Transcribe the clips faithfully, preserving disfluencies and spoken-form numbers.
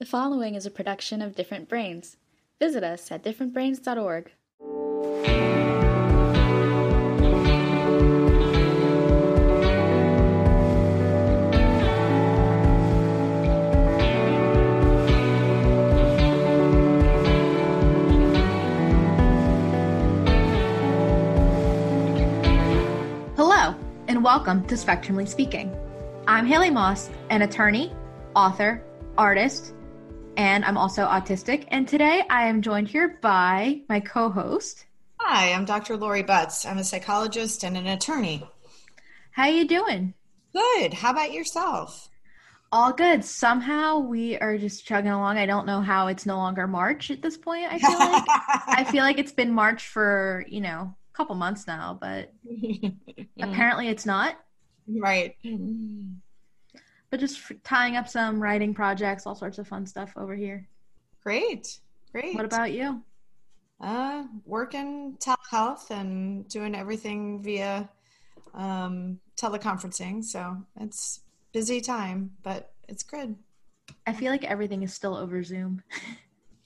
The following is a production of Different Brains. Visit us at different brains dot org. Hello, and welcome to Spectrumly Speaking. I'm Haley Moss, an attorney, author, artist, and I'm also autistic. And today I am joined here by my co-host. Hi, I'm Doctor Lori Butts. I'm a psychologist and an attorney. How you doing? Good. How about yourself? All good. Somehow we are just chugging along. I don't know how it's no longer March at this point, I feel like. I feel like it's been March for, you know, a couple months now, but apparently it's not. Right. But just f- tying up some writing projects, all sorts of fun stuff over here. Great, great. What about you? Uh, working telehealth and doing everything via um, teleconferencing. So it's busy time, but it's good. I feel like everything is still over Zoom.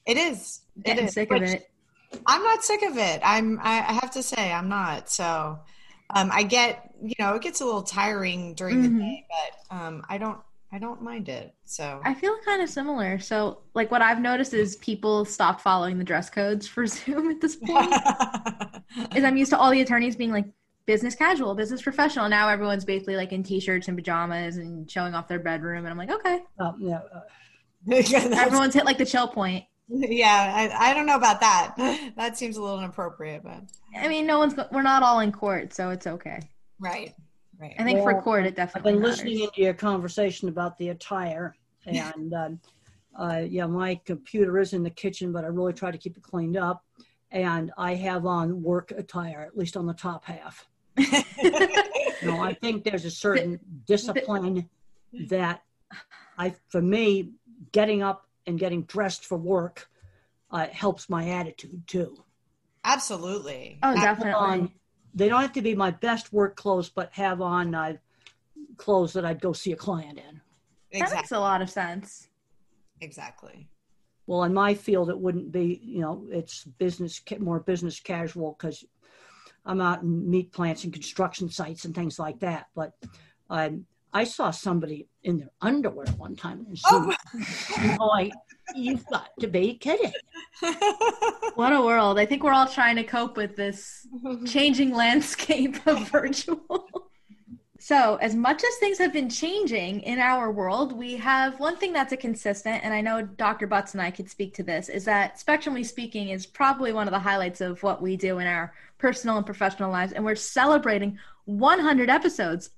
It is. Getting it is. sick Which, of it. I'm not sick of it. I'm. I, I have to say, I'm not. So. Um, I get, you know, it gets a little tiring during mm-hmm. the day, but um, I don't, I don't mind it. So I feel kind of similar. So like what I've noticed is people stop following the dress codes for Zoom at this point. Is I'm used to all the attorneys being like business casual, business professional. Now everyone's basically like in t-shirts and pajamas and showing off their bedroom. And I'm like, okay. Um, yeah. Everyone's hit like the chill point. Yeah, I, I don't know about that. That seems a little inappropriate, but I mean, no one's we're not all in court, so it's okay. Right, right. I think well, for court, it definitely. I've been matters. listening into your conversation about the attire, and uh, uh, yeah, my computer is in the kitchen, but I really try to keep it cleaned up, and I have on work attire, at least on the top half. No, I think there's a certain discipline that I, for me, getting up and getting dressed for work uh, helps my attitude too. Absolutely. Oh, definitely. On, they don't have to be my best work clothes, but have on uh, clothes that I'd go see a client in. Exactly. That makes a lot of sense. Exactly. Well, in my field, it wouldn't be, you know, it's business, more business casual because I'm out in meat plants and construction sites and things like that. But um, I saw somebody in their underwear one time. And oh. I'm like, you've got to be kidding. What a world. I think we're all trying to cope with this changing landscape of virtual. So as much as things have been changing in our world, we have one thing that's a consistent, and I know Doctor Butts and I could speak to this, is that Spectrumly Speaking is probably one of the highlights of what we do in our personal and professional lives. And we're celebrating one hundred episodes.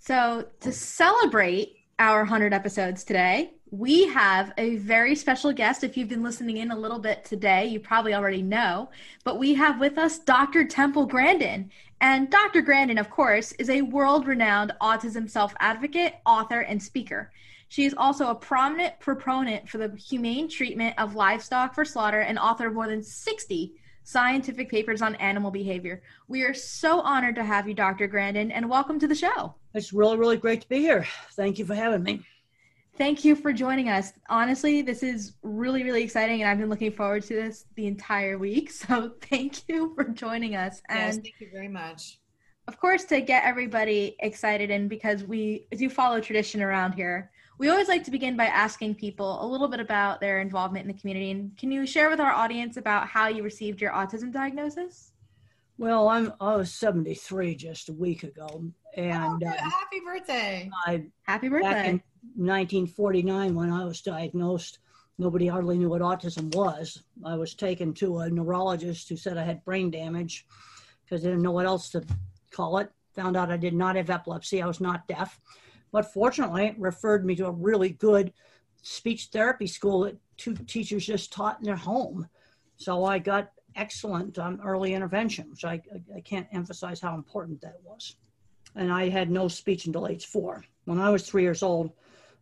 So to celebrate our one hundred episodes today, we have a very special guest. If you've been listening in a little bit today, you probably already know, but we have with us Doctor Temple Grandin. And Doctor Grandin, of course, is a world-renowned autism self-advocate, author, and speaker. She is also a prominent proponent for the humane treatment of livestock for slaughter and author of more than sixty scientific papers on animal behavior. We are so honored to have you, Doctor Grandin, and welcome to the show. It's really, really great to be here. Thank you for having me. Thank you for joining us. Honestly, this is really, really exciting, and I've been looking forward to this the entire week, so thank you for joining us. And yes, thank you very much. Of course, to get everybody excited, and because we do follow tradition around here, we always like to begin by asking people a little bit about their involvement in the community. And can you share with our audience about how you received your autism diagnosis? Well, I'm, I was seventy-three just a week ago. And oh, uh, happy birthday. I, happy birthday. Back in nineteen forty-nine, when I was diagnosed, nobody hardly knew what autism was. I was taken to a neurologist who said I had brain damage because they didn't know what else to call it. Found out I did not have epilepsy. I was not deaf. But fortunately, it referred me to a really good speech therapy school that two teachers just taught in their home. So I got excellent um, early intervention, which I, I can't emphasize how important that was. And I had no speech until age four. When I was three years old,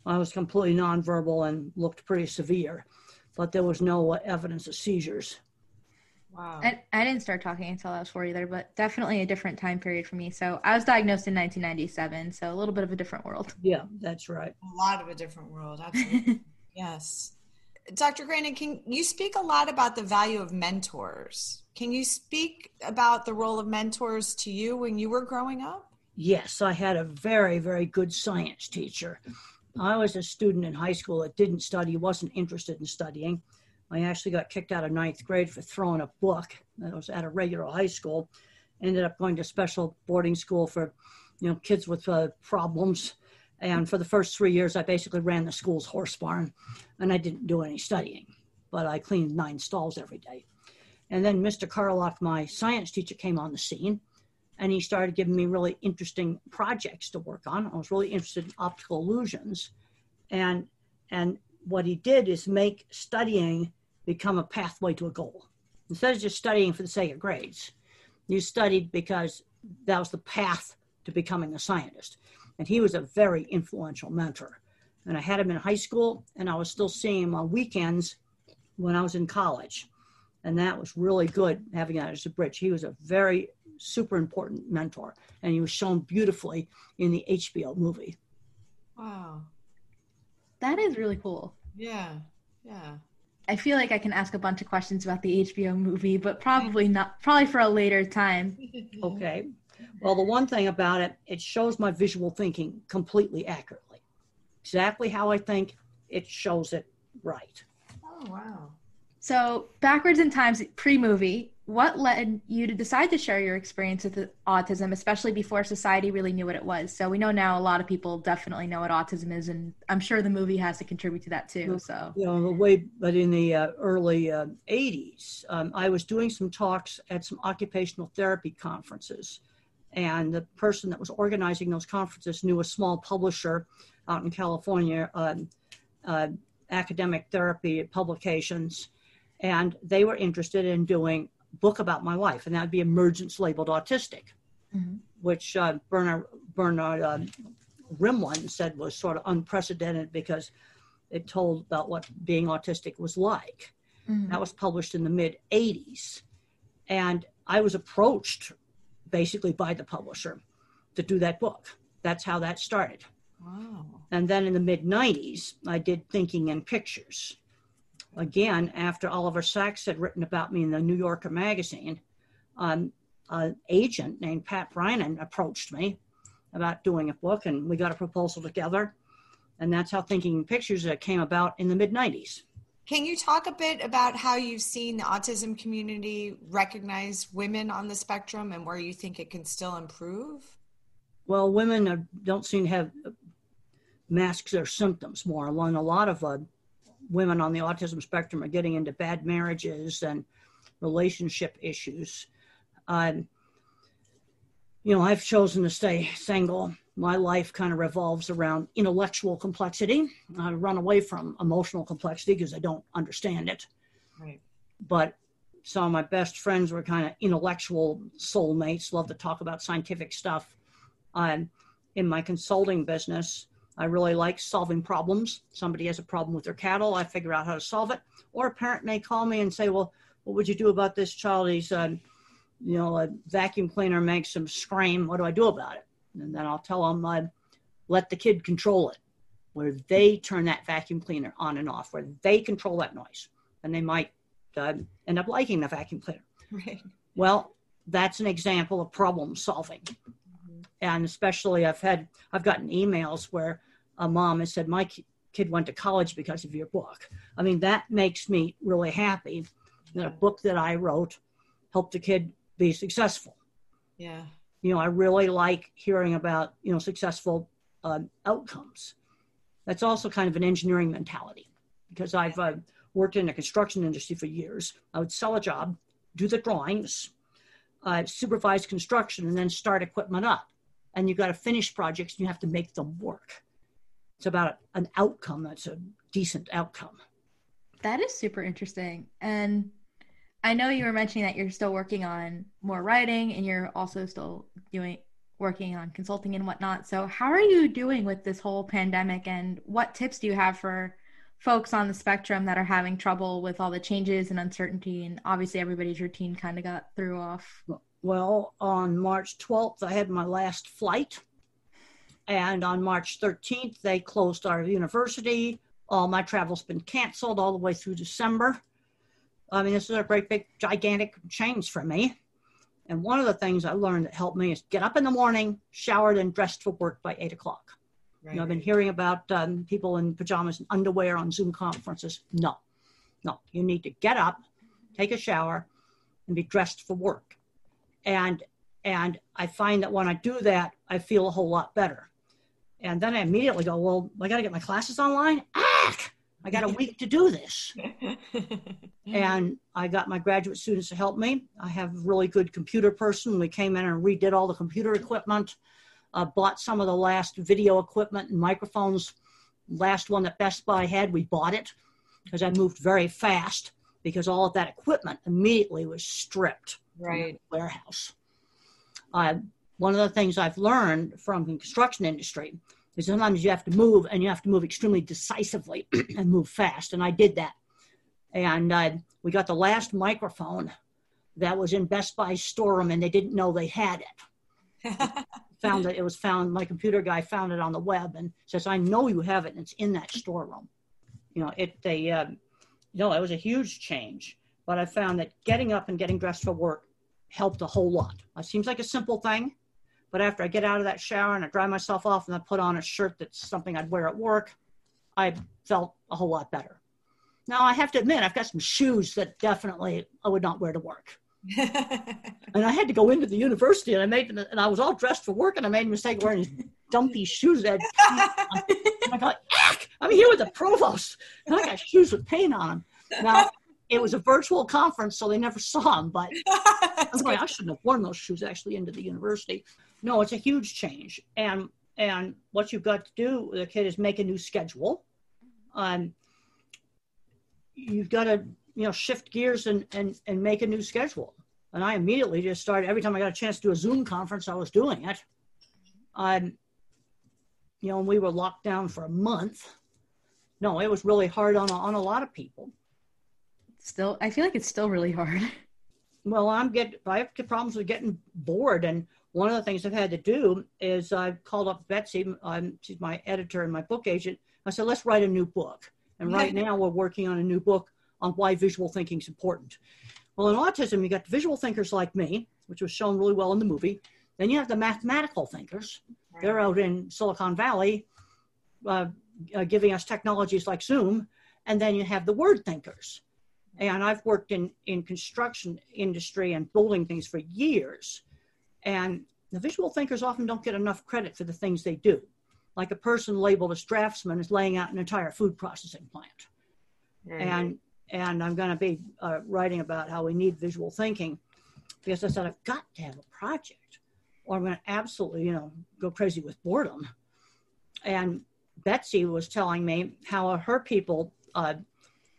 I was completely nonverbal and looked pretty severe, but there was no uh, evidence of seizures. Wow. I, I didn't start talking until I was four either, but definitely a different time period for me. So I was diagnosed in nineteen ninety-seven, so a little bit of a different world. Yeah, that's right. A lot of a different world, absolutely. Yes. Doctor Grandin, can you speak a lot about the value of mentors? Can you speak about the role of mentors to you when you were growing up? Yes, I had a very, very good science teacher. I was a student in high school that didn't study, wasn't interested in studying. I actually got kicked out of ninth grade for throwing a book. I was at a regular high school. Ended up going to special boarding school for, you know, kids with uh, problems. And for the first three years, I basically ran the school's horse barn, and I didn't do any studying, but I cleaned nine stalls every day. And then Mister Carlock, my science teacher, came on the scene, and he started giving me really interesting projects to work on. I was really interested in optical illusions. And, and what he did is make studying become a pathway to a goal. Instead of just studying for the sake of grades, you studied because that was the path to becoming a scientist. And he was a very influential mentor. And I had him in high school, and I was still seeing him on weekends when I was in college. And that was really good, having that as a bridge. He was a very super important mentor, and he was shown beautifully in the H B O movie. Wow. That is really cool. Yeah, yeah. I feel like I can ask a bunch of questions about the H B O movie, but probably not, probably for a later time. Okay. Well, the one thing about it, it shows my visual thinking completely accurately. Exactly how I think, it shows it right. Oh, wow. So backwards in times, pre-movie, what led you to decide to share your experience with autism, especially before society really knew what it was? So we know now a lot of people definitely know what autism is, and I'm sure the movie has to contribute to that too. So, you know, the way, but in the uh, early uh, eighties, um, I was doing some talks at some occupational therapy conferences. And the person that was organizing those conferences knew a small publisher out in California, um, uh, academic therapy publications. And they were interested in doing a book about my life. And that would be Emergence labeled autistic, mm-hmm. which uh, Bernard, Bernard uh, Rimland said was sort of unprecedented because it told about what being autistic was like. Mm-hmm. That was published in the mid eighties. And I was approached basically by the publisher to do that book. That's how that started. Wow. And then in the mid nineties, I did Thinking in Pictures. Again, after Oliver Sacks had written about me in the New Yorker magazine, um, an agent named Pat Brinan approached me about doing a book, and we got a proposal together. And that's how Thinking in Pictures came about in the mid nineties. Can you talk a bit about how you've seen the autism community recognize women on the spectrum and where you think it can still improve? Well, women are, don't seem to have masks their symptoms more. Along a lot of uh, women on the autism spectrum are getting into bad marriages and relationship issues. Um, you know, I've chosen to stay single. My life kind of revolves around intellectual complexity. I run away from emotional complexity because I don't understand it. Right. But some of my best friends were kind of intellectual soulmates, love to talk about scientific stuff. Um, in my consulting business, I really like solving problems. Somebody has a problem with their cattle, I figure out how to solve it. Or a parent may call me and say, well, what would you do about this child? He's, uh, you know, a vacuum cleaner makes him scream. What do I do about it? And then I'll tell them, uh, let the kid control it, where they turn that vacuum cleaner on and off, where they control that noise. And they might uh, end up liking the vacuum cleaner. Right. Well, that's an example of problem solving. Mm-hmm. And especially I've had, I've gotten emails where a mom has said, my ki- kid went to college because of your book. I mean, that makes me really happy that a book that I wrote helped the kid be successful. Yeah. You know, I really like hearing about, you know, successful uh, outcomes. That's also kind of an engineering mentality because I've uh, worked in the construction industry for years. I would sell a job, do the drawings, uh, supervise construction, and then start equipment up. And you've got to finish projects and you have to make them work. It's about an outcome that's a decent outcome. That is super interesting. And I know you were mentioning that you're still working on more writing and you're also still doing working on consulting and whatnot. So how are you doing with this whole pandemic and what tips do you have for folks on the spectrum that are having trouble with all the changes and uncertainty? And obviously everybody's routine kind of got threw off. Well, on March twelfth, I had my last flight. And on March thirteenth, they closed our university, All my travel's been canceled all the way through December. I mean, this is a great big gigantic change for me. And one of the things I learned that helped me is get up in the morning, showered and dressed for work by eight o'clock. Right. You know, I've been hearing about um, people in pajamas and underwear on Zoom conferences. No, no, you need to get up, take a shower, and be dressed for work. And, and I find that when I do that, I feel a whole lot better. And then I immediately go, well, I got to get my classes online. Ah! I got a week to do this. And I got my graduate students to help me. I have a really good computer person. We came in and redid all the computer equipment, uh, bought some of the last video equipment and microphones. Last one that Best Buy had, we bought it because I moved very fast because all of that equipment immediately was stripped right. from the warehouse. Uh, one of the things I've learned from the construction industry is sometimes you have to move, and you have to move extremely decisively and move fast. And I did that. And uh, we got the last microphone that was in Best Buy's storeroom, and they didn't know they had it. found that it was found, my computer guy found it on the web and says, I know you have it, and it's in that storeroom. You know, it, they, uh, you know, it was a huge change. But I found that getting up and getting dressed for work helped a whole lot. It seems like a simple thing. But after I get out of that shower and I dry myself off and I put on a shirt that's something I'd wear at work, I felt a whole lot better. Now, I have to admit, I've got some shoes that definitely I would not wear to work. And I had to go into the university and I made them, and I was all dressed for work, and I made a mistake wearing these dumpy shoes. That I got, Ack! I'm here with the provost. And I got shoes with paint on them. Now, it was a virtual conference, so they never saw them, but I'm going, I shouldn't have worn those shoes actually into the university. No, it's a huge change. And and what you've got to do with a kid is make a new schedule. Um, you've got to, you know, shift gears and, and, and make a new schedule. And I immediately just started, every time I got a chance to do a Zoom conference, I was doing it. Um, you know, and we were locked down for a month. No, it was really hard on a, on a lot of people. Still, I feel like it's still really hard. Well, I'm get, I have problems with getting bored. And one of the things I've had to do is I've called up Betsy, um, she's my editor and my book agent. I said, let's write a new book. And right now we're working on a new book on why visual thinking is important. Well, in autism, you got visual thinkers like me, which was shown really well in the movie. Then you have the mathematical thinkers. Right. They're out in Silicon Valley uh, uh, giving us technologies like Zoom. And then you have the word thinkers. And I've worked in, in construction industry and building things for years. And the visual thinkers often don't get enough credit for the things they do. Like a person labeled as draftsman is laying out an entire food processing plant. Mm-hmm. And and I'm going to be uh, writing about how we need visual thinking because I said, I've got to have a project or I'm going to absolutely, you know, go crazy with boredom. And Betsy was telling me how her people, uh,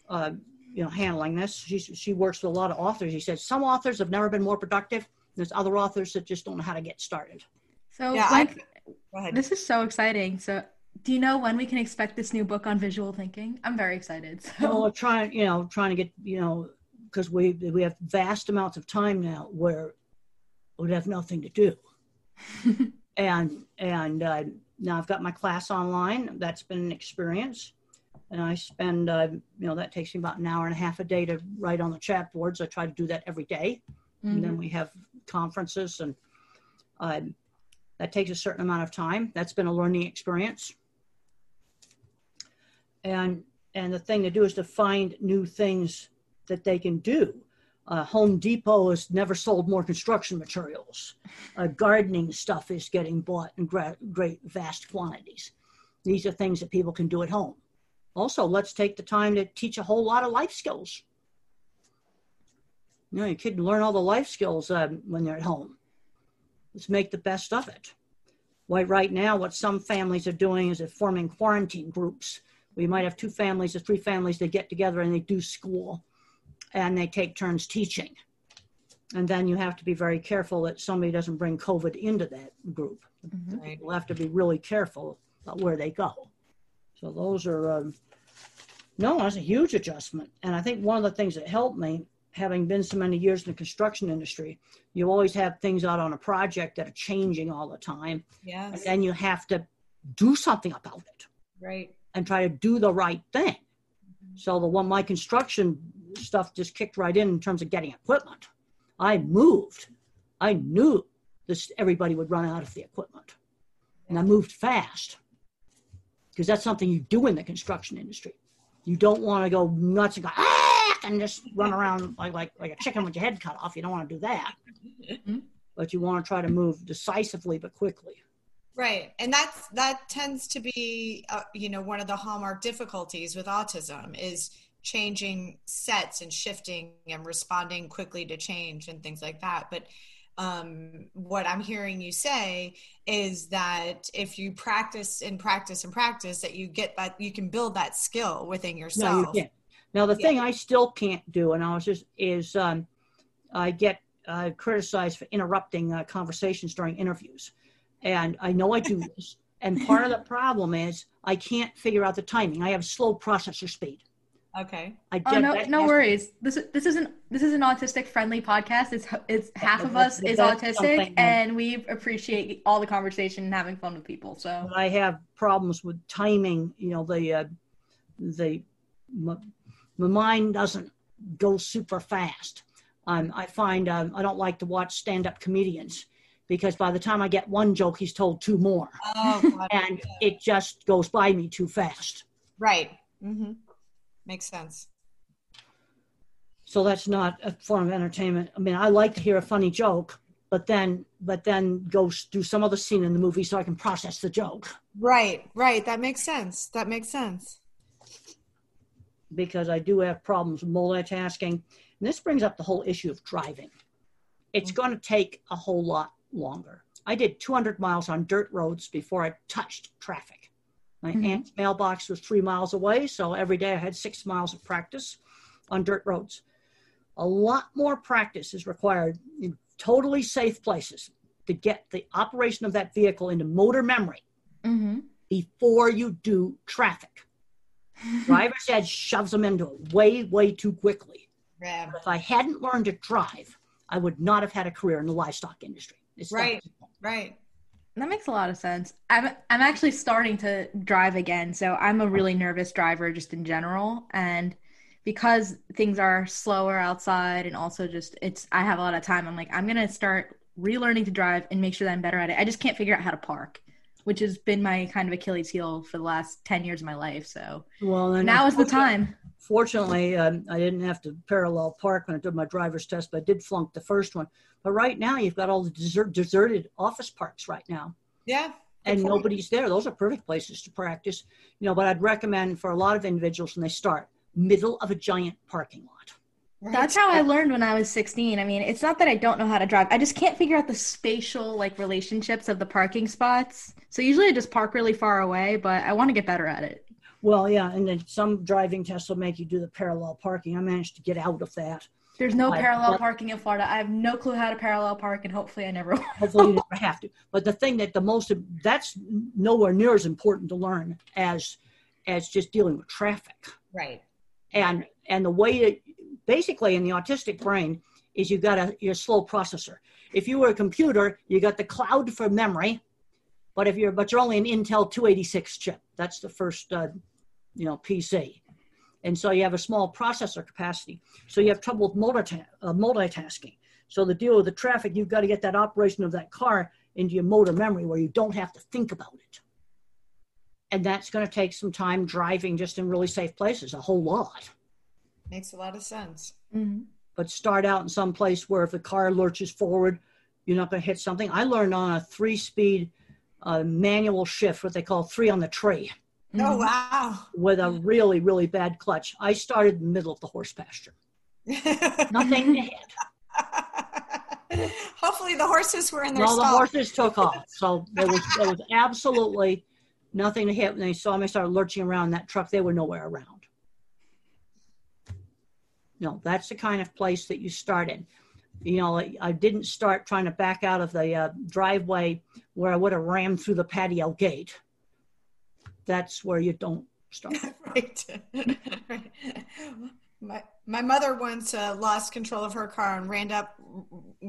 uh, you know, handling this. She, she works with a lot of authors. She said, some authors have never been more productive. There's other authors that just don't know how to get started. So yeah, like, this is so exciting. So do you know when we can expect this new book on visual thinking? I'm very excited. So well, we're trying, you know, trying to get, you know, because we, we have vast amounts of time now where we'd have nothing to do. and, and uh, now I've got my class online. That's been an experience. And I spend, uh, you know, that takes me about an hour and a half a day to write on the chat boards. I try to do that every day. Mm-hmm. And then we have conferences and uh, that takes a certain amount of time. That's been a learning experience. And and the thing to do is to find new things that they can do. Uh, Home Depot has never sold more construction materials. Uh, gardening stuff is getting bought in gra- great vast quantities. These are things that people can do at home. Also, let's take the time to teach a whole lot of life skills. You know, your kid can learn all the life skills um, when they're at home. Let's make the best of it. Why, right now, what some families are doing is they're forming quarantine groups. We might have two families or three families that get together and they do school and they take turns teaching. And then you have to be very careful that somebody doesn't bring COVID into that group. Mm-hmm. Right. We'll have to be really careful about where they go. So those are, um, no, that's a huge adjustment. And I think one of the things that helped me, having been so many years in the construction industry, you always have things out on a project that are changing all the time. Yes. And then you have to do something about it. Right. and try to do the right thing. So the one, my construction stuff just kicked right in in terms of getting equipment. I moved. I knew this, everybody would run out of the equipment. And I moved fast because that's something you do in the construction industry. You don't want to go nuts and go, ah, and just run around like, like, like a chicken with your head cut off. You don't want to do that. Mm-hmm. But you want to try to move decisively but quickly. Right. And that's, that tends to be, uh, you know, one of the hallmark difficulties with autism is changing sets and shifting and responding quickly to change and things like that. But um, what I'm hearing you say is that if you practice and practice and practice, that you get that, you can build that skill within yourself. No, you can't. Now, the yeah. thing I still can't do, and I was just, is um, I get uh, criticized for interrupting uh, conversations during interviews. And I know I do this. And part of the problem is I can't figure out the timing. I have slow processor speed. Okay. I oh, no, no worries. This this isn't this is an autistic friendly podcast. It's it's half of us is autistic, and we appreciate all the conversation and having fun with people. So I have problems with timing. You know, the uh, the my, my mind doesn't go super fast. Um, I find um, I don't like to watch stand-up comedians, because by the time I get one joke, he's told two more. Oh, and it just goes by me too fast. Right. Mm-hmm. Makes sense. So that's not a form of entertainment. I mean, I like to hear a funny joke, but then but then go do some other scene in the movie so I can process the joke. Right, right. That makes sense. That makes sense. Because I do have problems with multitasking. And this brings up the whole issue of driving. It's mm-hmm. going to take a whole lot longer. I did two hundred miles on dirt roads before I touched traffic. My mm-hmm. aunt's mailbox was three miles away, so every day I had six miles of practice on dirt roads. A lot more practice is required in totally safe places to get the operation of that vehicle into motor memory mm-hmm. before you do traffic. Driver's ed shoves them into it way, way too quickly. Yeah. If I hadn't learned to drive, I would not have had a career in the livestock industry. It's right, right. That makes a lot of sense. I'm I'm actually starting to drive again. So I'm a really nervous driver just in general. And because things are slower outside and also just it's I have a lot of time. I'm like, I'm going to start relearning to drive and make sure that I'm better at it. I just can't figure out how to park, which has been my kind of Achilles heel for the last ten years of my life. So well, now is the time. Fortunately, um, I didn't have to parallel park when I did my driver's test, but I did flunk the first one. But right now, you've got all the desert, deserted office parks right now. Yeah. And point. Nobody's there. Those are perfect places to practice. You know, but I'd recommend for a lot of individuals when they start, middle of a giant parking lot. Right. That's how I learned when I was sixteen. I mean, it's not that I don't know how to drive. I just can't figure out the spatial, like, relationships of the parking spots. So usually I just park really far away, but I want to get better at it. Well, yeah, and then some driving tests will make you do the parallel parking. I managed to get out of that. There's no I, parallel but, parking in Florida. I have no clue how to parallel park, and hopefully I never will. Hopefully you never have to. But the thing that the most, that's nowhere near as important to learn as as just dealing with traffic. Right. And and the way that, basically in the autistic brain, is you've got a your slow processor. If you were a computer, you got the cloud for memory, but if you're, but you're only an Intel two eighty-six chip. That's the first, uh, you know, P C. And so you have a small processor capacity. So you have trouble with multita- uh, multitasking. So the deal with the traffic, you've got to get that operation of that car into your motor memory where you don't have to think about it. And that's going to take some time driving just in really safe places, a whole lot. Makes a lot of sense. Mm-hmm. But start out in some place where if the car lurches forward, you're not going to hit something. I learned on a three-speed a manual shift, what they call three on the tree. Oh, wow. With a really, really bad clutch. I started in the middle of the horse pasture. Nothing to hit. Hopefully the horses were in their stall. Well, the horses took off. So there was, there was absolutely nothing to hit. When they saw me start lurching around that truck, they were nowhere around. No, that's the kind of place that you start in. You know, I didn't start trying to back out of the uh, driveway where I would have rammed through the patio gate. That's where you don't start. Right. Right. My my mother once uh, lost control of her car and ran up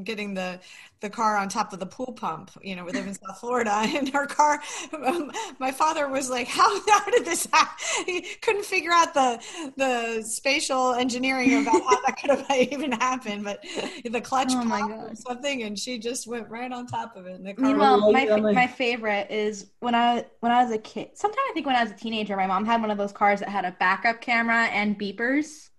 getting the, the car on top of the pool pump. You know, we live in South Florida, and her car, um, my father was like, how, how did this happen? He couldn't figure out the, the spatial engineering about how that could have even happened, but the clutch oh popped or something, and she just went right on top of it. And the car Meanwhile, my, fa- my favorite is when I, when I was a kid, sometimes I think when I was a teenager, my mom had one of those cars that had a backup camera and beepers,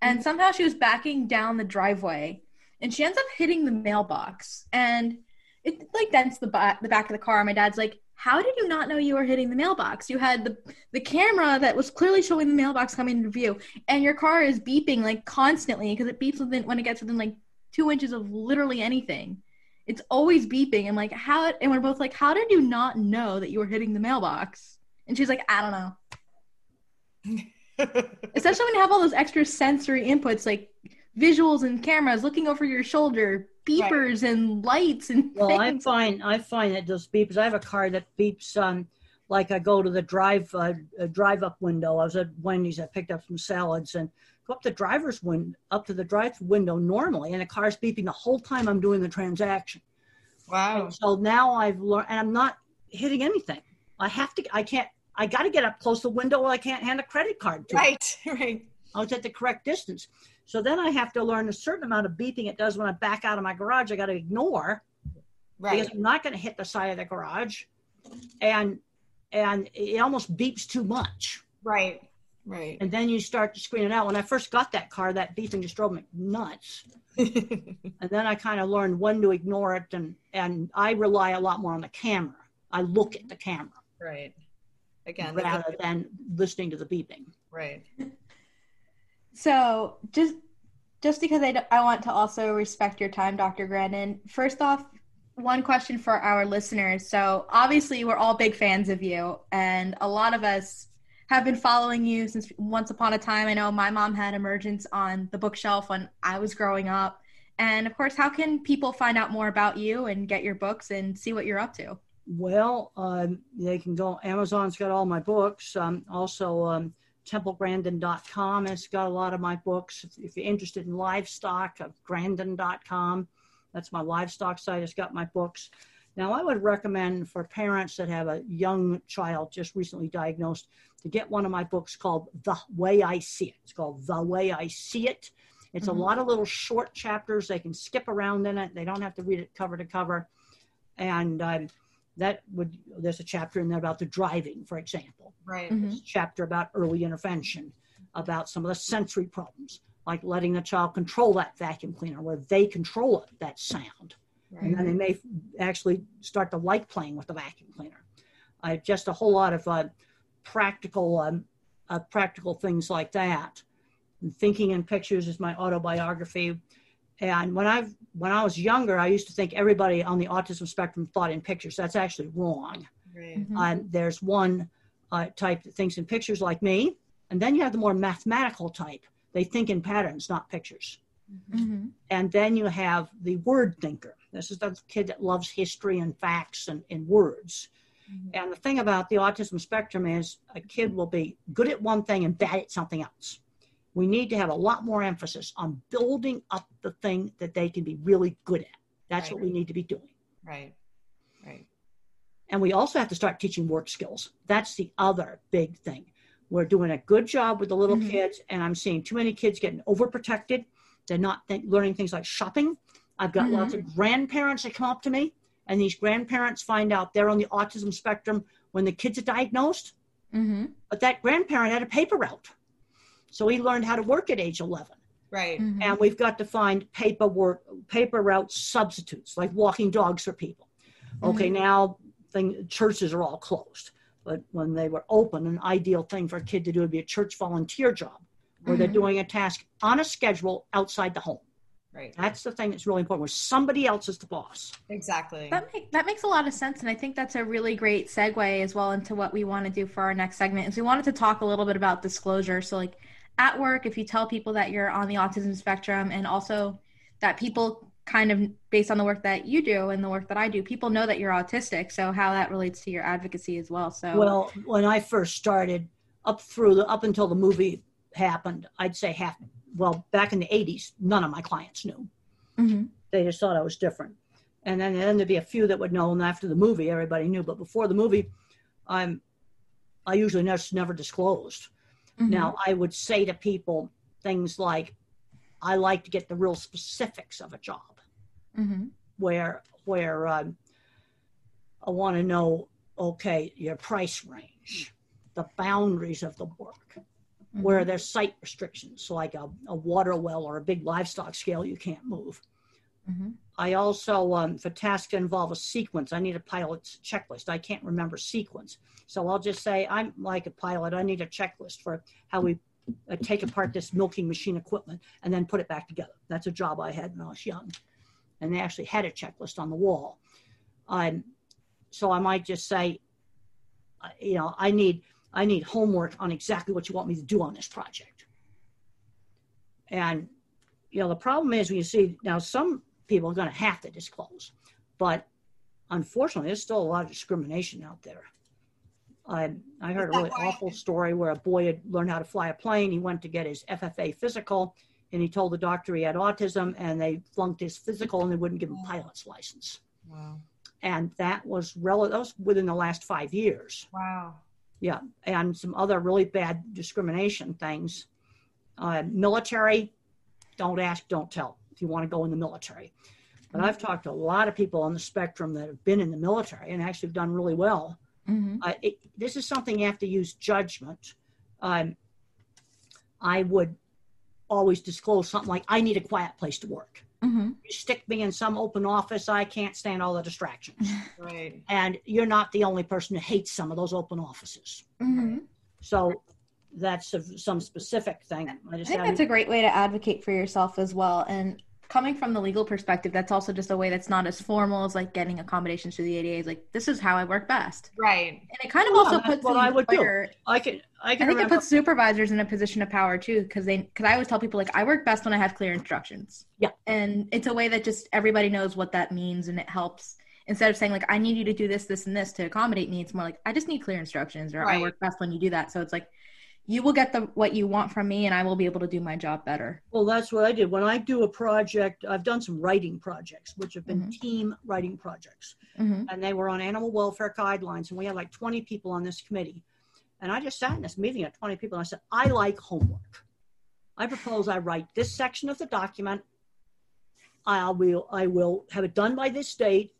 and somehow she was backing down the driveway, and she ends up hitting the mailbox, and it like dents the, ba- the back of the car. My dad's like, how did you not know you were hitting the mailbox? You had the, the camera that was clearly showing the mailbox coming into view, and your car is beeping like constantly, because it beeps within, when it gets within like two inches of literally anything. It's always beeping. I'm like, how? And we're both like, how did you not know that you were hitting the mailbox? And she's like, I don't know. Especially when you have all those extra sensory inputs, like visuals and cameras, looking over your shoulder, beepers right. and lights and well, things. Well, I find, I find that those beepers, I have a car that beeps, um, like I go to the drive uh, drive-up window. I was at Wendy's, I picked up some salads, and go up, the driver's win- up to the drive window normally, and the car's beeping the whole time I'm doing the transaction. Wow. And so now I've learned, and I'm not hitting anything. I have to, I can't, I got to get up close to the window, or I can't hand a credit card to Right, it. right. I was at the correct distance. So then I have to learn a certain amount of beeping it does when I back out of my garage. I got to ignore, right, because I'm not going to hit the side of the garage, and and it almost beeps too much. Right, right. And then you start to screen it out. When I first got that car, that beeping just drove me nuts. And then I kind of learned when to ignore it, and and I rely a lot more on the camera. I look at the camera. Right. Again, rather than listening to the beeping. Right. So just just because I, d- I want to also respect your time, Doctor Grandin, first off, one question for our listeners. So obviously we're all big fans of you, and a lot of us have been following you since once upon a time. I know my mom had Emergence on the bookshelf when I was growing up. And of course, how can people find out more about you and get your books and see what you're up to? Well, um, they can go, Amazon's got all my books. Um, also, um, temple grandin dot com has got a lot of my books. If, if you're interested in livestock, uh, grandin dot com, that's my livestock site. It's got my books. Now, I would recommend for parents that have a young child just recently diagnosed to get one of my books called The Way I See It. It's called The Way I See It. It's mm-hmm. a lot of little short chapters. They can skip around in it. They don't have to read it cover to cover. And uh, That would, there's a chapter in there about the driving, for example. Right. Mm-hmm. There's a chapter about early intervention, about some of the sensory problems, like letting the child control that vacuum cleaner, where they control it, that sound. Right. And then they may actually start to like playing with the vacuum cleaner. Uh, just a whole lot of uh, practical um, uh, practical things like that. And Thinking in Pictures is my autobiography. And when I when I was younger, I used to think everybody on the autism spectrum thought in pictures. That's actually wrong. Right. Mm-hmm. Um, there's one uh, type that thinks in pictures, like me, and then you have the more mathematical type. They think in patterns, not pictures. Mm-hmm. And then you have the word thinker. This is the kid that loves history and facts and, and words. Mm-hmm. And the thing about the autism spectrum is a kid will be good at one thing and bad at something else. We need to have a lot more emphasis on building up the thing that they can be really good at. That's right. what we need to be doing. Right, right. And we also have to start teaching work skills. That's the other big thing. We're doing a good job with the little mm-hmm. kids, and I'm seeing too many kids getting overprotected. They're not th- learning things like shopping. I've got mm-hmm. lots of grandparents that come up to me, and these grandparents find out they're on the autism spectrum when the kids are diagnosed, mm-hmm. but that grandparent had a paper route. So he learned how to work at age eleven. Right. Mm-hmm. And we've got to find paper work, paper route substitutes, like walking dogs for people. Mm-hmm. Okay, now thing, churches are all closed. But when they were open, an ideal thing for a kid to do would be a church volunteer job, where mm-hmm. they're doing a task on a schedule outside the home. Right. That's the thing that's really important, where somebody else is the boss. Exactly. That, make, that makes a lot of sense. And I think that's a really great segue as well into what we want to do for our next segment. Is we wanted to talk a little bit about disclosure. So like, at work, if you tell people that you're on the autism spectrum, and also that people kind of, based on the work that you do and the work that I do, people know that you're autistic. So how that relates to your advocacy as well. So well, when I first started, up through the up until the movie happened, I'd say half. Well, back in the eighties, none of my clients knew. Mm-hmm. they just thought I was different. And then, then there'd be a few that would know, and after the movie, everybody knew. But before the movie, I'm, I usually just never disclosed. Mm-hmm. Now, I would say to people things like, I like to get the real specifics of a job, mm-hmm. where where um, I want to know, okay, your price range, the boundaries of the work, mm-hmm. where there's site restrictions, like a, a water well or a big livestock scale you can't move. Mm-hmm. I also, um, for tasks that involve a sequence, I need a pilot's checklist. I can't remember sequence. So I'll just say, I'm like a pilot, I need a checklist for how we uh, take apart this milking machine equipment and then put it back together. That's a job I had when I was young. And they actually had a checklist on the wall. Um, so I might just say, uh, you know, I need, I need homework on exactly what you want me to do on this project. And, you know, the problem is when you see, now some people are going to have to disclose, but unfortunately, there's still a lot of discrimination out there. I, I heard a really awful story where a boy had learned how to fly a plane. He went to get his F A A physical, and he told the doctor he had autism, and they flunked his physical, and they wouldn't give him a pilot's license. Wow. And that was, rel- that was within the last five years. Wow. Yeah, and some other really bad discrimination things. Uh, military, don't ask, don't tell if you want to go in the military. But mm-hmm. I've talked to a lot of people on the spectrum that have been in the military and actually have done really well. Mm-hmm. Uh, it, this is something you have to use judgment. Um, I would always disclose something like, I need a quiet place to work. Mm-hmm. You stick me in some open office, I can't stand all the distractions. Right. And you're not the only person who hates some of those open offices. Mm-hmm. So that's a, some specific thing. I, just I think that's to- a great way to advocate for yourself as well. And coming from the legal perspective, that's also just a way that's not as formal as like getting accommodations through the A D A. Is like, this is how I work best. Right. And it kind of well, also puts what I would lawyer, do. I can, I can I think remember. It puts supervisors in a position of power too, because they, because I always tell people like, I work best when I have clear instructions. Yeah. And it's a way that just everybody knows what that means, and it helps. Instead of saying like, I need you to do this, this, and this to accommodate me, it's more like, I just need clear instructions, or right. I work best when you do that. So it's like, you will get the what you want from me, and I will be able to do my job better. Well, that's what I did. When I do a project, I've done some writing projects, which have been mm-hmm. team writing projects. Mm-hmm. And they were on animal welfare guidelines. And we had like twenty people on this committee. And I just sat in this meeting at twenty people. And I said, I like homework. I propose I write this section of the document. I will, I will have it done by this date.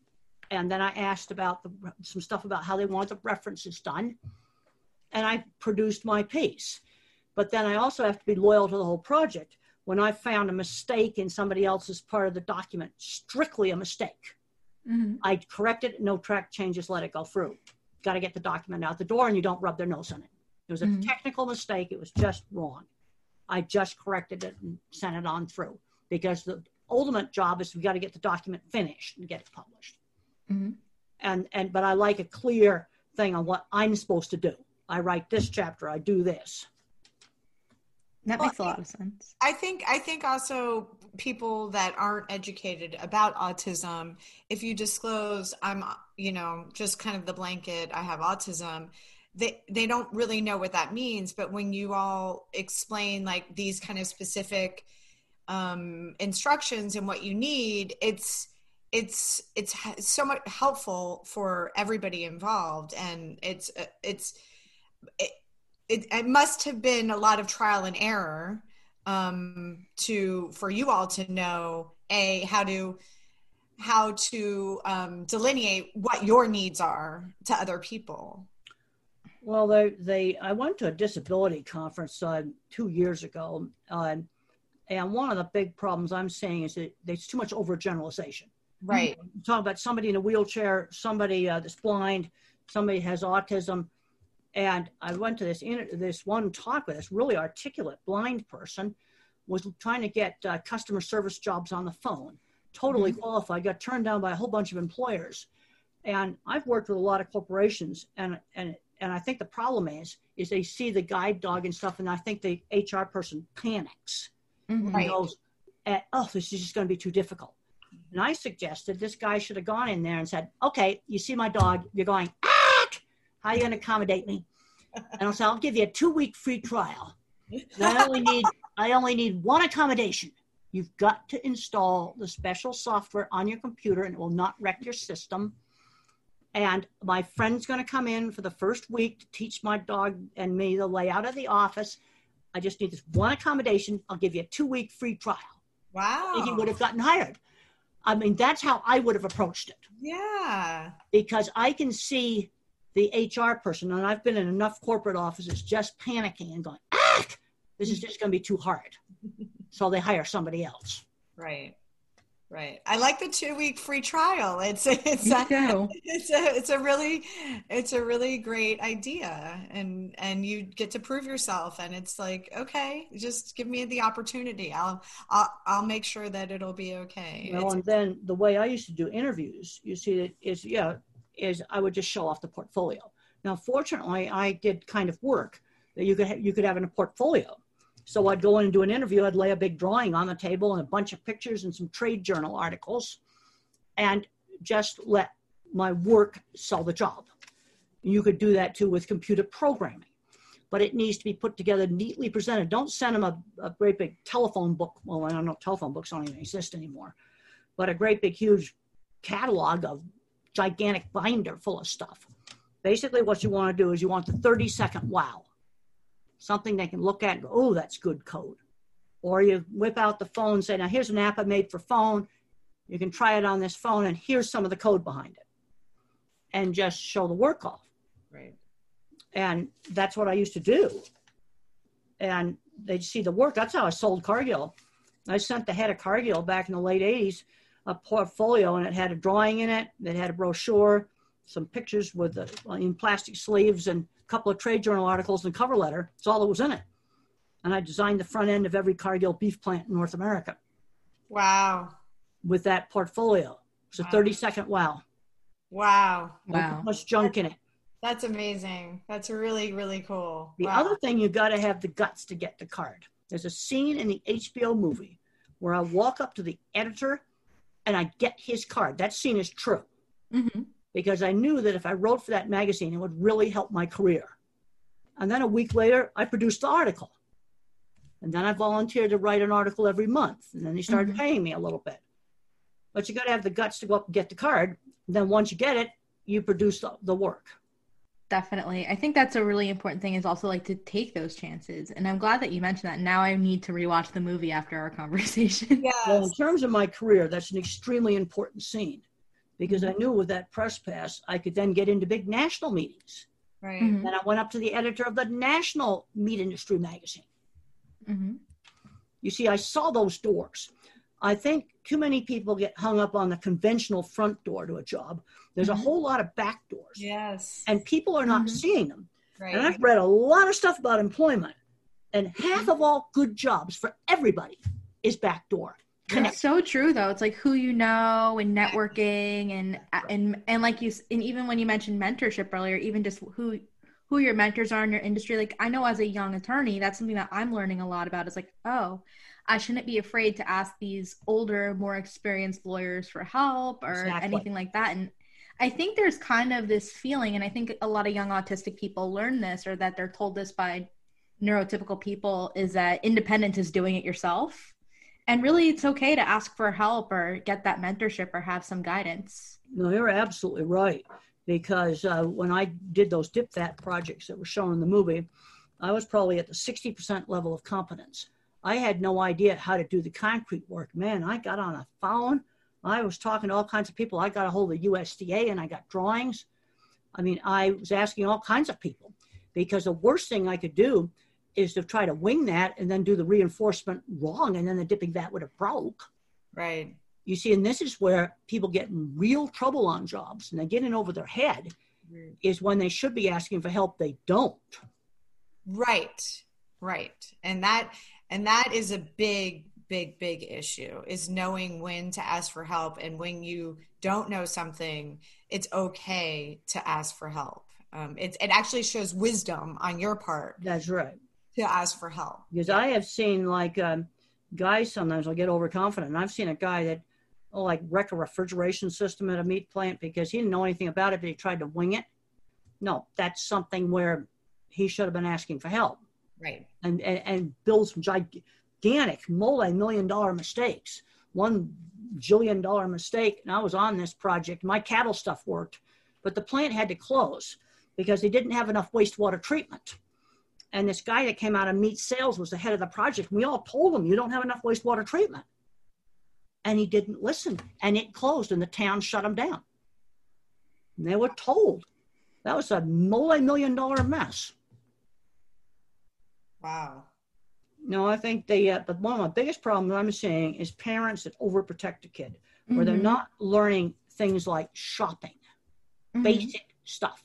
And then I asked about the, some stuff about how they want the references done. And I produced my piece. But then I also have to be loyal to the whole project. When I found a mistake in somebody else's part of the document, strictly a mistake, mm-hmm. I correct it, no track changes, let it go through. Got to get the document out the door, and you don't rub their nose on it. It was a mm-hmm. technical mistake. It was just wrong. I just corrected it and sent it on through, because the ultimate job is we got to get the document finished and get it published. Mm-hmm. And and but I like a clear thing on what I'm supposed to do. I write this chapter, I do this. That well, makes a lot of sense. I think I think also people that aren't educated about autism, if you disclose, I'm, you know, just kind of the blanket, I have autism, they, they don't really know what that means. But when you all explain like these kind of specific um, instructions and what you need, it's, it's, it's so much helpful for everybody involved. And it's, it's, It, it, it must have been a lot of trial and error um, to for you all to know a how to how to um, delineate what your needs are to other people. Well, they they I went to a disability conference uh, two years ago, uh, and one of the big problems I'm seeing is that there's too much overgeneralization. Right. You talk about somebody in a wheelchair, somebody uh, that's blind, somebody has autism. And I went to this this one talk with this really articulate blind person, was trying to get uh, customer service jobs on the phone. Totally mm-hmm. qualified, got turned down by a whole bunch of employers. And I've worked with a lot of corporations, and and and I think the problem is is they see the guide dog and stuff, and I think the H R person panics mm-hmm. and goes, oh, this is just going to be too difficult. And I suggested this guy should have gone in there and said, okay, you see my dog, you're going, ah! How are you going to accommodate me? And I'll say, I'll give you a two-week free trial. And I only need I only need one accommodation. You've got to install the special software on your computer and it will not wreck your system. And my friend's going to come in for the first week to teach my dog and me the layout of the office. I just need this one accommodation. I'll give you a two-week free trial. Wow. And he would have gotten hired. I mean, that's how I would have approached it. Yeah. Because I can see the H R person, and I've been in enough corporate offices just panicking and going, ah, this is just going to be too hard. So they hire somebody else. Right. Right. I like the two week free trial. It's it's a, it's a it's a really it's a really great idea, and and you get to prove yourself, and it's like, okay, just give me the opportunity. I'll I'll, I'll make sure that it'll be okay. Well, it's, and then the way I used to do interviews, you see that is yeah, is I would just show off the portfolio. Now, fortunately, I did kind of work that you could ha- you could have in a portfolio. So I'd go in and do an interview. I'd lay a big drawing on the table and a bunch of pictures and some trade journal articles and just let my work sell the job. You could do that too with computer programming, but it needs to be put together, neatly presented. Don't send them a, a great big telephone book. Well, I don't know, telephone books don't even exist anymore, but a great big huge catalog of gigantic binder full of stuff. Basically what you want to do is you want the thirty second wow. Something they can look at and go, oh, that's good code. Or you whip out the phone and say, now here's an app I made for phone. You can try it on this phone and here's some of the code behind it. And just show the work off. Right. And that's what I used to do. And they'd see the work. That's how I sold Cargill. I sent the head of Cargill back in the late eighties a portfolio, and it had a drawing in it. It had a brochure, some pictures with the, in plastic sleeves, and couple of trade journal articles and cover letter. That's all that was in it. And I designed the front end of every Cargill beef plant in North America. Wow. With that portfolio. It's a thirty second wow. Wow. Wow. Much junk in it. That's amazing. That's really, really cool. The wow. other thing, you got to have the guts to get the card. There's a scene in the H B O movie where I walk up to the editor and I get his card. That scene is true. Mm-hmm. Because I knew that if I wrote for that magazine, it would really help my career. And then a week later, I produced the article. And then I volunteered to write an article every month. And then they started mm-hmm. paying me a little bit. But you got to have the guts to go up and get the card. And then once you get it, you produce the, the work. Definitely. I think that's a really important thing, is also like to take those chances. And I'm glad that you mentioned that. Now I need to rewatch the movie after our conversation. Yes. Well, in terms of my career, that's an extremely important scene. Because I knew with that press pass, I could then get into big national meetings. Right. Mm-hmm. And I went up to the editor of the National Meat Industry magazine. Mm-hmm. You see, I saw those doors. I think too many people get hung up on the conventional front door to a job. There's mm-hmm. a whole lot of back doors. Yes. And people are not mm-hmm. seeing them. Right. And I've read a lot of stuff about employment. And half mm-hmm. of all good jobs for everybody is back door. It's so true, though. It's like who you know and networking, and and and like you, and even when you mentioned mentorship earlier, even just who who your mentors are in your industry. Like, I know as a young attorney, that's something that I'm learning a lot about. It's like, oh, I shouldn't be afraid to ask these older, more experienced lawyers for help or exactly. anything like that. And I think there's kind of this feeling, and I think a lot of young autistic people learn this, or that they're told this by neurotypical people, is that independence is doing it yourself. And really, it's okay to ask for help or get that mentorship or have some guidance. No, you're absolutely right. Because uh, when I did those dip-fat projects that were shown in the movie, I was probably at the sixty percent level of competence. I had no idea how to do the concrete work. Man, I got on a phone. I was talking to all kinds of people. I got a hold of the U S D A and I got drawings. I mean, I was asking all kinds of people, because the worst thing I could do is to try to wing that and then do the reinforcement wrong, and then the dipping vat would have broke. Right. You see, and this is where people get in real trouble on jobs, and they get in over their head, mm-hmm. is when they should be asking for help, they don't. Right, right. And that and that is a big, big, big issue, is knowing when to ask for help, and when you don't know something, it's okay to ask for help. Um, it, it actually shows wisdom on your part. That's right. To ask for help. Because I have seen, like, um, guys sometimes will get overconfident. And I've seen a guy that, oh, like, wreck a refrigeration system at a meat plant because he didn't know anything about it, but he tried to wing it. No, that's something where he should have been asking for help. Right. And and, and build some gig- gigantic multi-million dollar mistakes, one jillion dollar mistake. And I was on this project. My cattle stuff worked, but the plant had to close because they didn't have enough wastewater treatment. And this guy that came out of meat sales was the head of the project. We all told him, you don't have enough wastewater treatment. And he didn't listen. And it closed and the town shut him down. And they were told. That was a multi-million dollar mess. Wow. No, I think they, uh, but one of my biggest problems I'm seeing is parents that overprotect a kid, mm-hmm. where they're not learning things like shopping, mm-hmm. basic stuff.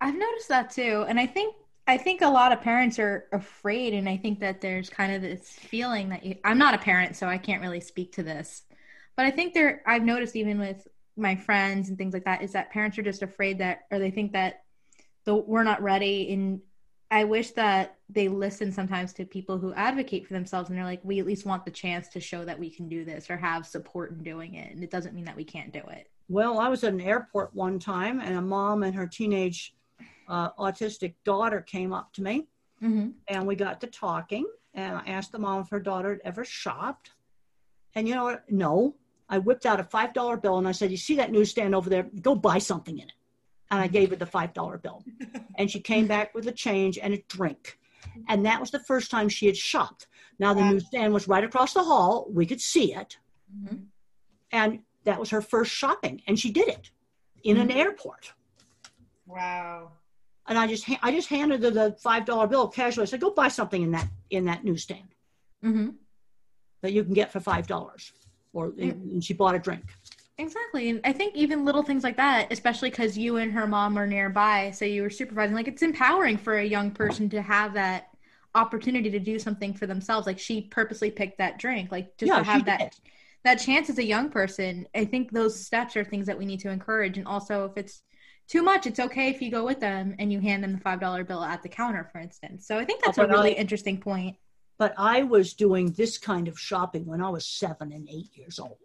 I've noticed that too. And I think, I think a lot of parents are afraid. And I think that there's kind of this feeling that you, I'm not a parent, so I can't really speak to this, but I think there, I've noticed even with my friends and things like that, is that parents are just afraid that, or they think that the, we're not ready. And I wish that they listen sometimes to people who advocate for themselves, and they're like, we at least want the chance to show that we can do this or have support in doing it. And it doesn't mean that we can't do it. Well, I was at an airport one time and a mom and her teenage uh, autistic daughter came up to me, mm-hmm. and we got to talking, and I asked the mom if her daughter had ever shopped. And you know what? No. I whipped out a five dollar bill and I said, you see that newsstand over there? Go buy something in it. And I gave her the five dollar bill. And she came back with a change and a drink. And that was the first time she had shopped. Now the newsstand was right across the hall. We could see it. Mm-hmm. And that was her first shopping. And she did it in mm-hmm. an airport. Wow. And I just, I just handed her the five dollar bill casually. I said, go buy something in that, in that newsstand mm-hmm. that you can get for five dollars. Or and she bought a drink. Exactly. And I think even little things like that, especially because you and her mom are nearby, so you were supervising, like it's empowering for a young person to have that opportunity to do something for themselves. Like she purposely picked that drink, like just yeah, to have that did. that chance as a young person. I think those steps are things that we need to encourage. And also if it's too much, it's okay if you go with them and you hand them the five dollar bill at the counter, for instance. So I think that's oh, a really I- interesting point. But I was doing this kind of shopping when I was seven and eight years old.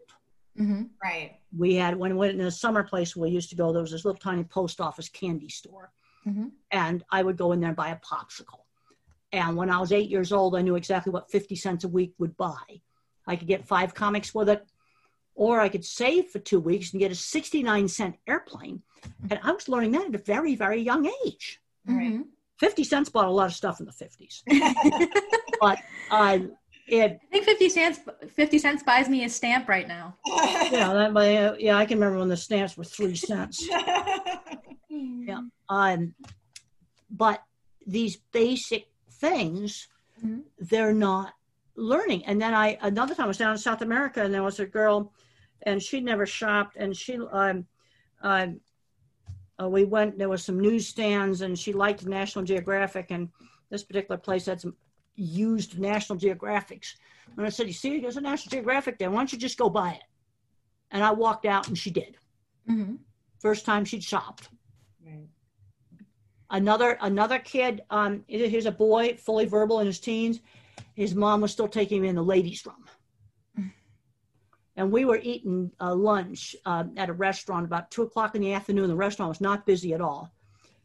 Mm-hmm. Right. We had, when we went in a summer place we used to go, there was this little tiny post office candy store. Mm-hmm. And I would go in there and buy a popsicle. And when I was eight years old, I knew exactly what fifty cents a week would buy. I could get five comics with it, or I could save for two weeks and get a sixty-nine cent airplane. Mm-hmm. And I was learning that at a very, very young age. Right. Mm-hmm. fifty cents bought a lot of stuff in the fifties. But I, it, I think fifty cents, fifty cents buys me a stamp right now. Yeah, that, uh, yeah, I can remember when the stamps were three cents. Yeah, um, but these basic things, mm-hmm. they're not learning. And then I another time I was down in South America, and there was a girl, and she never shopped, and she um, um, uh, we went. There was some newsstands, and she liked National Geographic, and this particular place had some. Used National Geographics. And I said, you see, there's a National Geographic there. Why don't you just go buy it? And I walked out and she did. Mm-hmm. First time she'd shopped. Right. Another another kid, um, here's a boy, fully verbal in his teens. His mom was still taking him in the ladies' room. Mm-hmm. And we were eating uh, lunch uh, at a restaurant about two o'clock in the afternoon. The restaurant was not busy at all.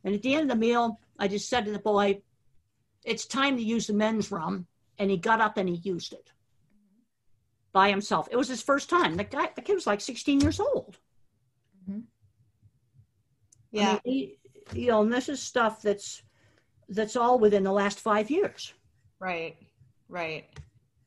And at the end of the meal, I just said to the boy, it's time to use the men's room. And he got up and he used it by himself. It was his first time. The guy, the kid was like sixteen years old. Mm-hmm. Yeah. I mean, he, you know, and this is stuff that's, that's all within the last five years. Right. Right.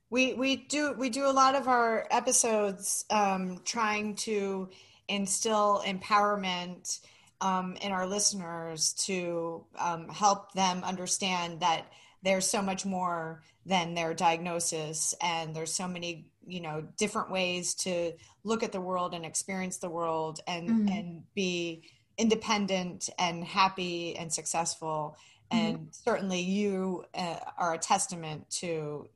We, we do, we do a lot of our episodes um, trying to instill empowerment Um, in our listeners to um, help them understand that there's so much more than their diagnosis, and there's so many, you know, different ways to look at the world and experience the world, and mm-hmm. and be independent and happy and successful. And mm-hmm. certainly, you uh, are a testament to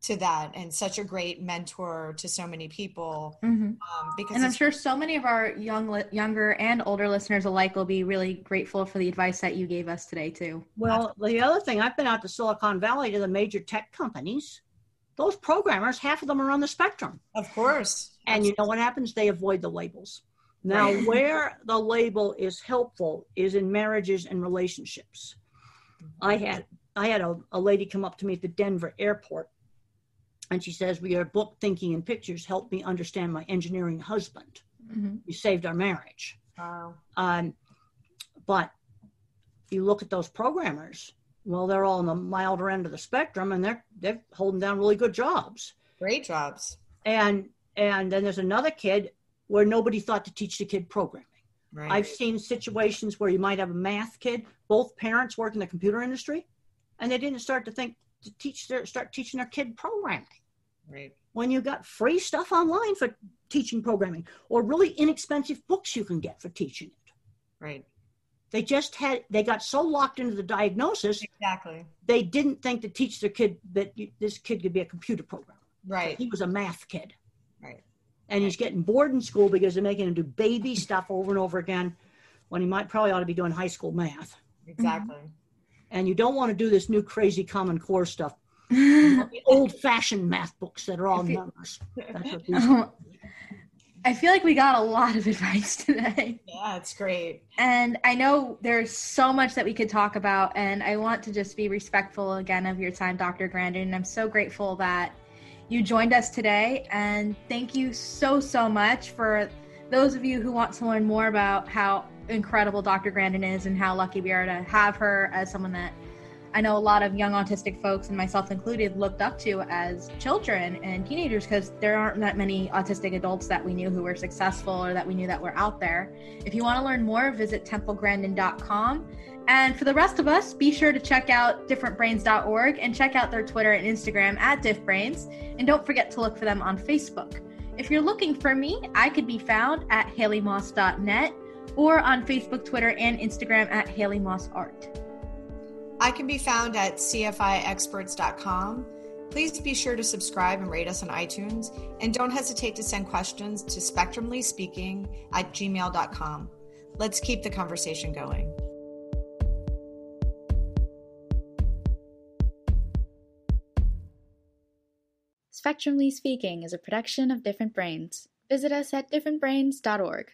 to that, and such a great mentor to so many people. Mm-hmm. Um, because and I'm sure so many of our young, li- younger and older listeners alike will be really grateful for the advice that you gave us today too. Well, the other thing, I've been out to Silicon Valley to the major tech companies. Those programmers, half of them are on the spectrum. Of course. And you know what happens? They avoid the labels. Now, where the label is helpful is in marriages and relationships. I had, I had a, a lady come up to me at the Denver airport And she says, "We are booked, Thinking in Pictures. Help me understand my engineering husband. Mm-hmm. You saved our marriage." Wow. Um, but you look at those programmers. Well, they're all on the milder end of the spectrum, and they're they're holding down really good jobs. Great jobs. And and then there's another kid where nobody thought to teach the kid programming. Right. I've seen situations where you might have a math kid. Both parents work in the computer industry, and they didn't start to think to teach their start teaching their kid programming. Right. When you got free stuff online for teaching programming, or really inexpensive books you can get for teaching it. Right. They just had, they got so locked into the diagnosis. Exactly. They didn't think to teach their kid that you, this kid could be a computer programmer. Right. He was a math kid. Right. And he's getting bored in school because they're making him do baby stuff over and over again when he might probably ought to be doing high school math. Exactly. And you don't want to do this new crazy Common Core stuff. Old-fashioned math books that are all numbers. That's what these are. I feel like we got a lot of advice today. Yeah, it's great. And I know there's so much that we could talk about, and I want to just be respectful again of your time, Doctor Grandin. And I'm so grateful that you joined us today, and thank you so, so much. For those of you who want to learn more about how incredible Doctor Grandin is and how lucky we are to have her as someone that I know a lot of young autistic folks, and myself included, looked up to as children and teenagers, because there aren't that many autistic adults that we knew who were successful or that we knew that were out there. If you want to learn more, visit temple grandin dot com. And for the rest of us, be sure to check out different brains dot org and check out their Twitter and Instagram at diffbrains. And don't forget to look for them on Facebook. If you're looking for me, I could be found at haley moss dot net or on Facebook, Twitter, and Instagram at haley moss art. I can be found at c f i experts dot com. Please be sure to subscribe and rate us on iTunes, and don't hesitate to send questions to spectrumly speaking at gmail dot com. Let's keep the conversation going. Spectrumly Speaking is a production of Different Brains. Visit us at different brains dot org.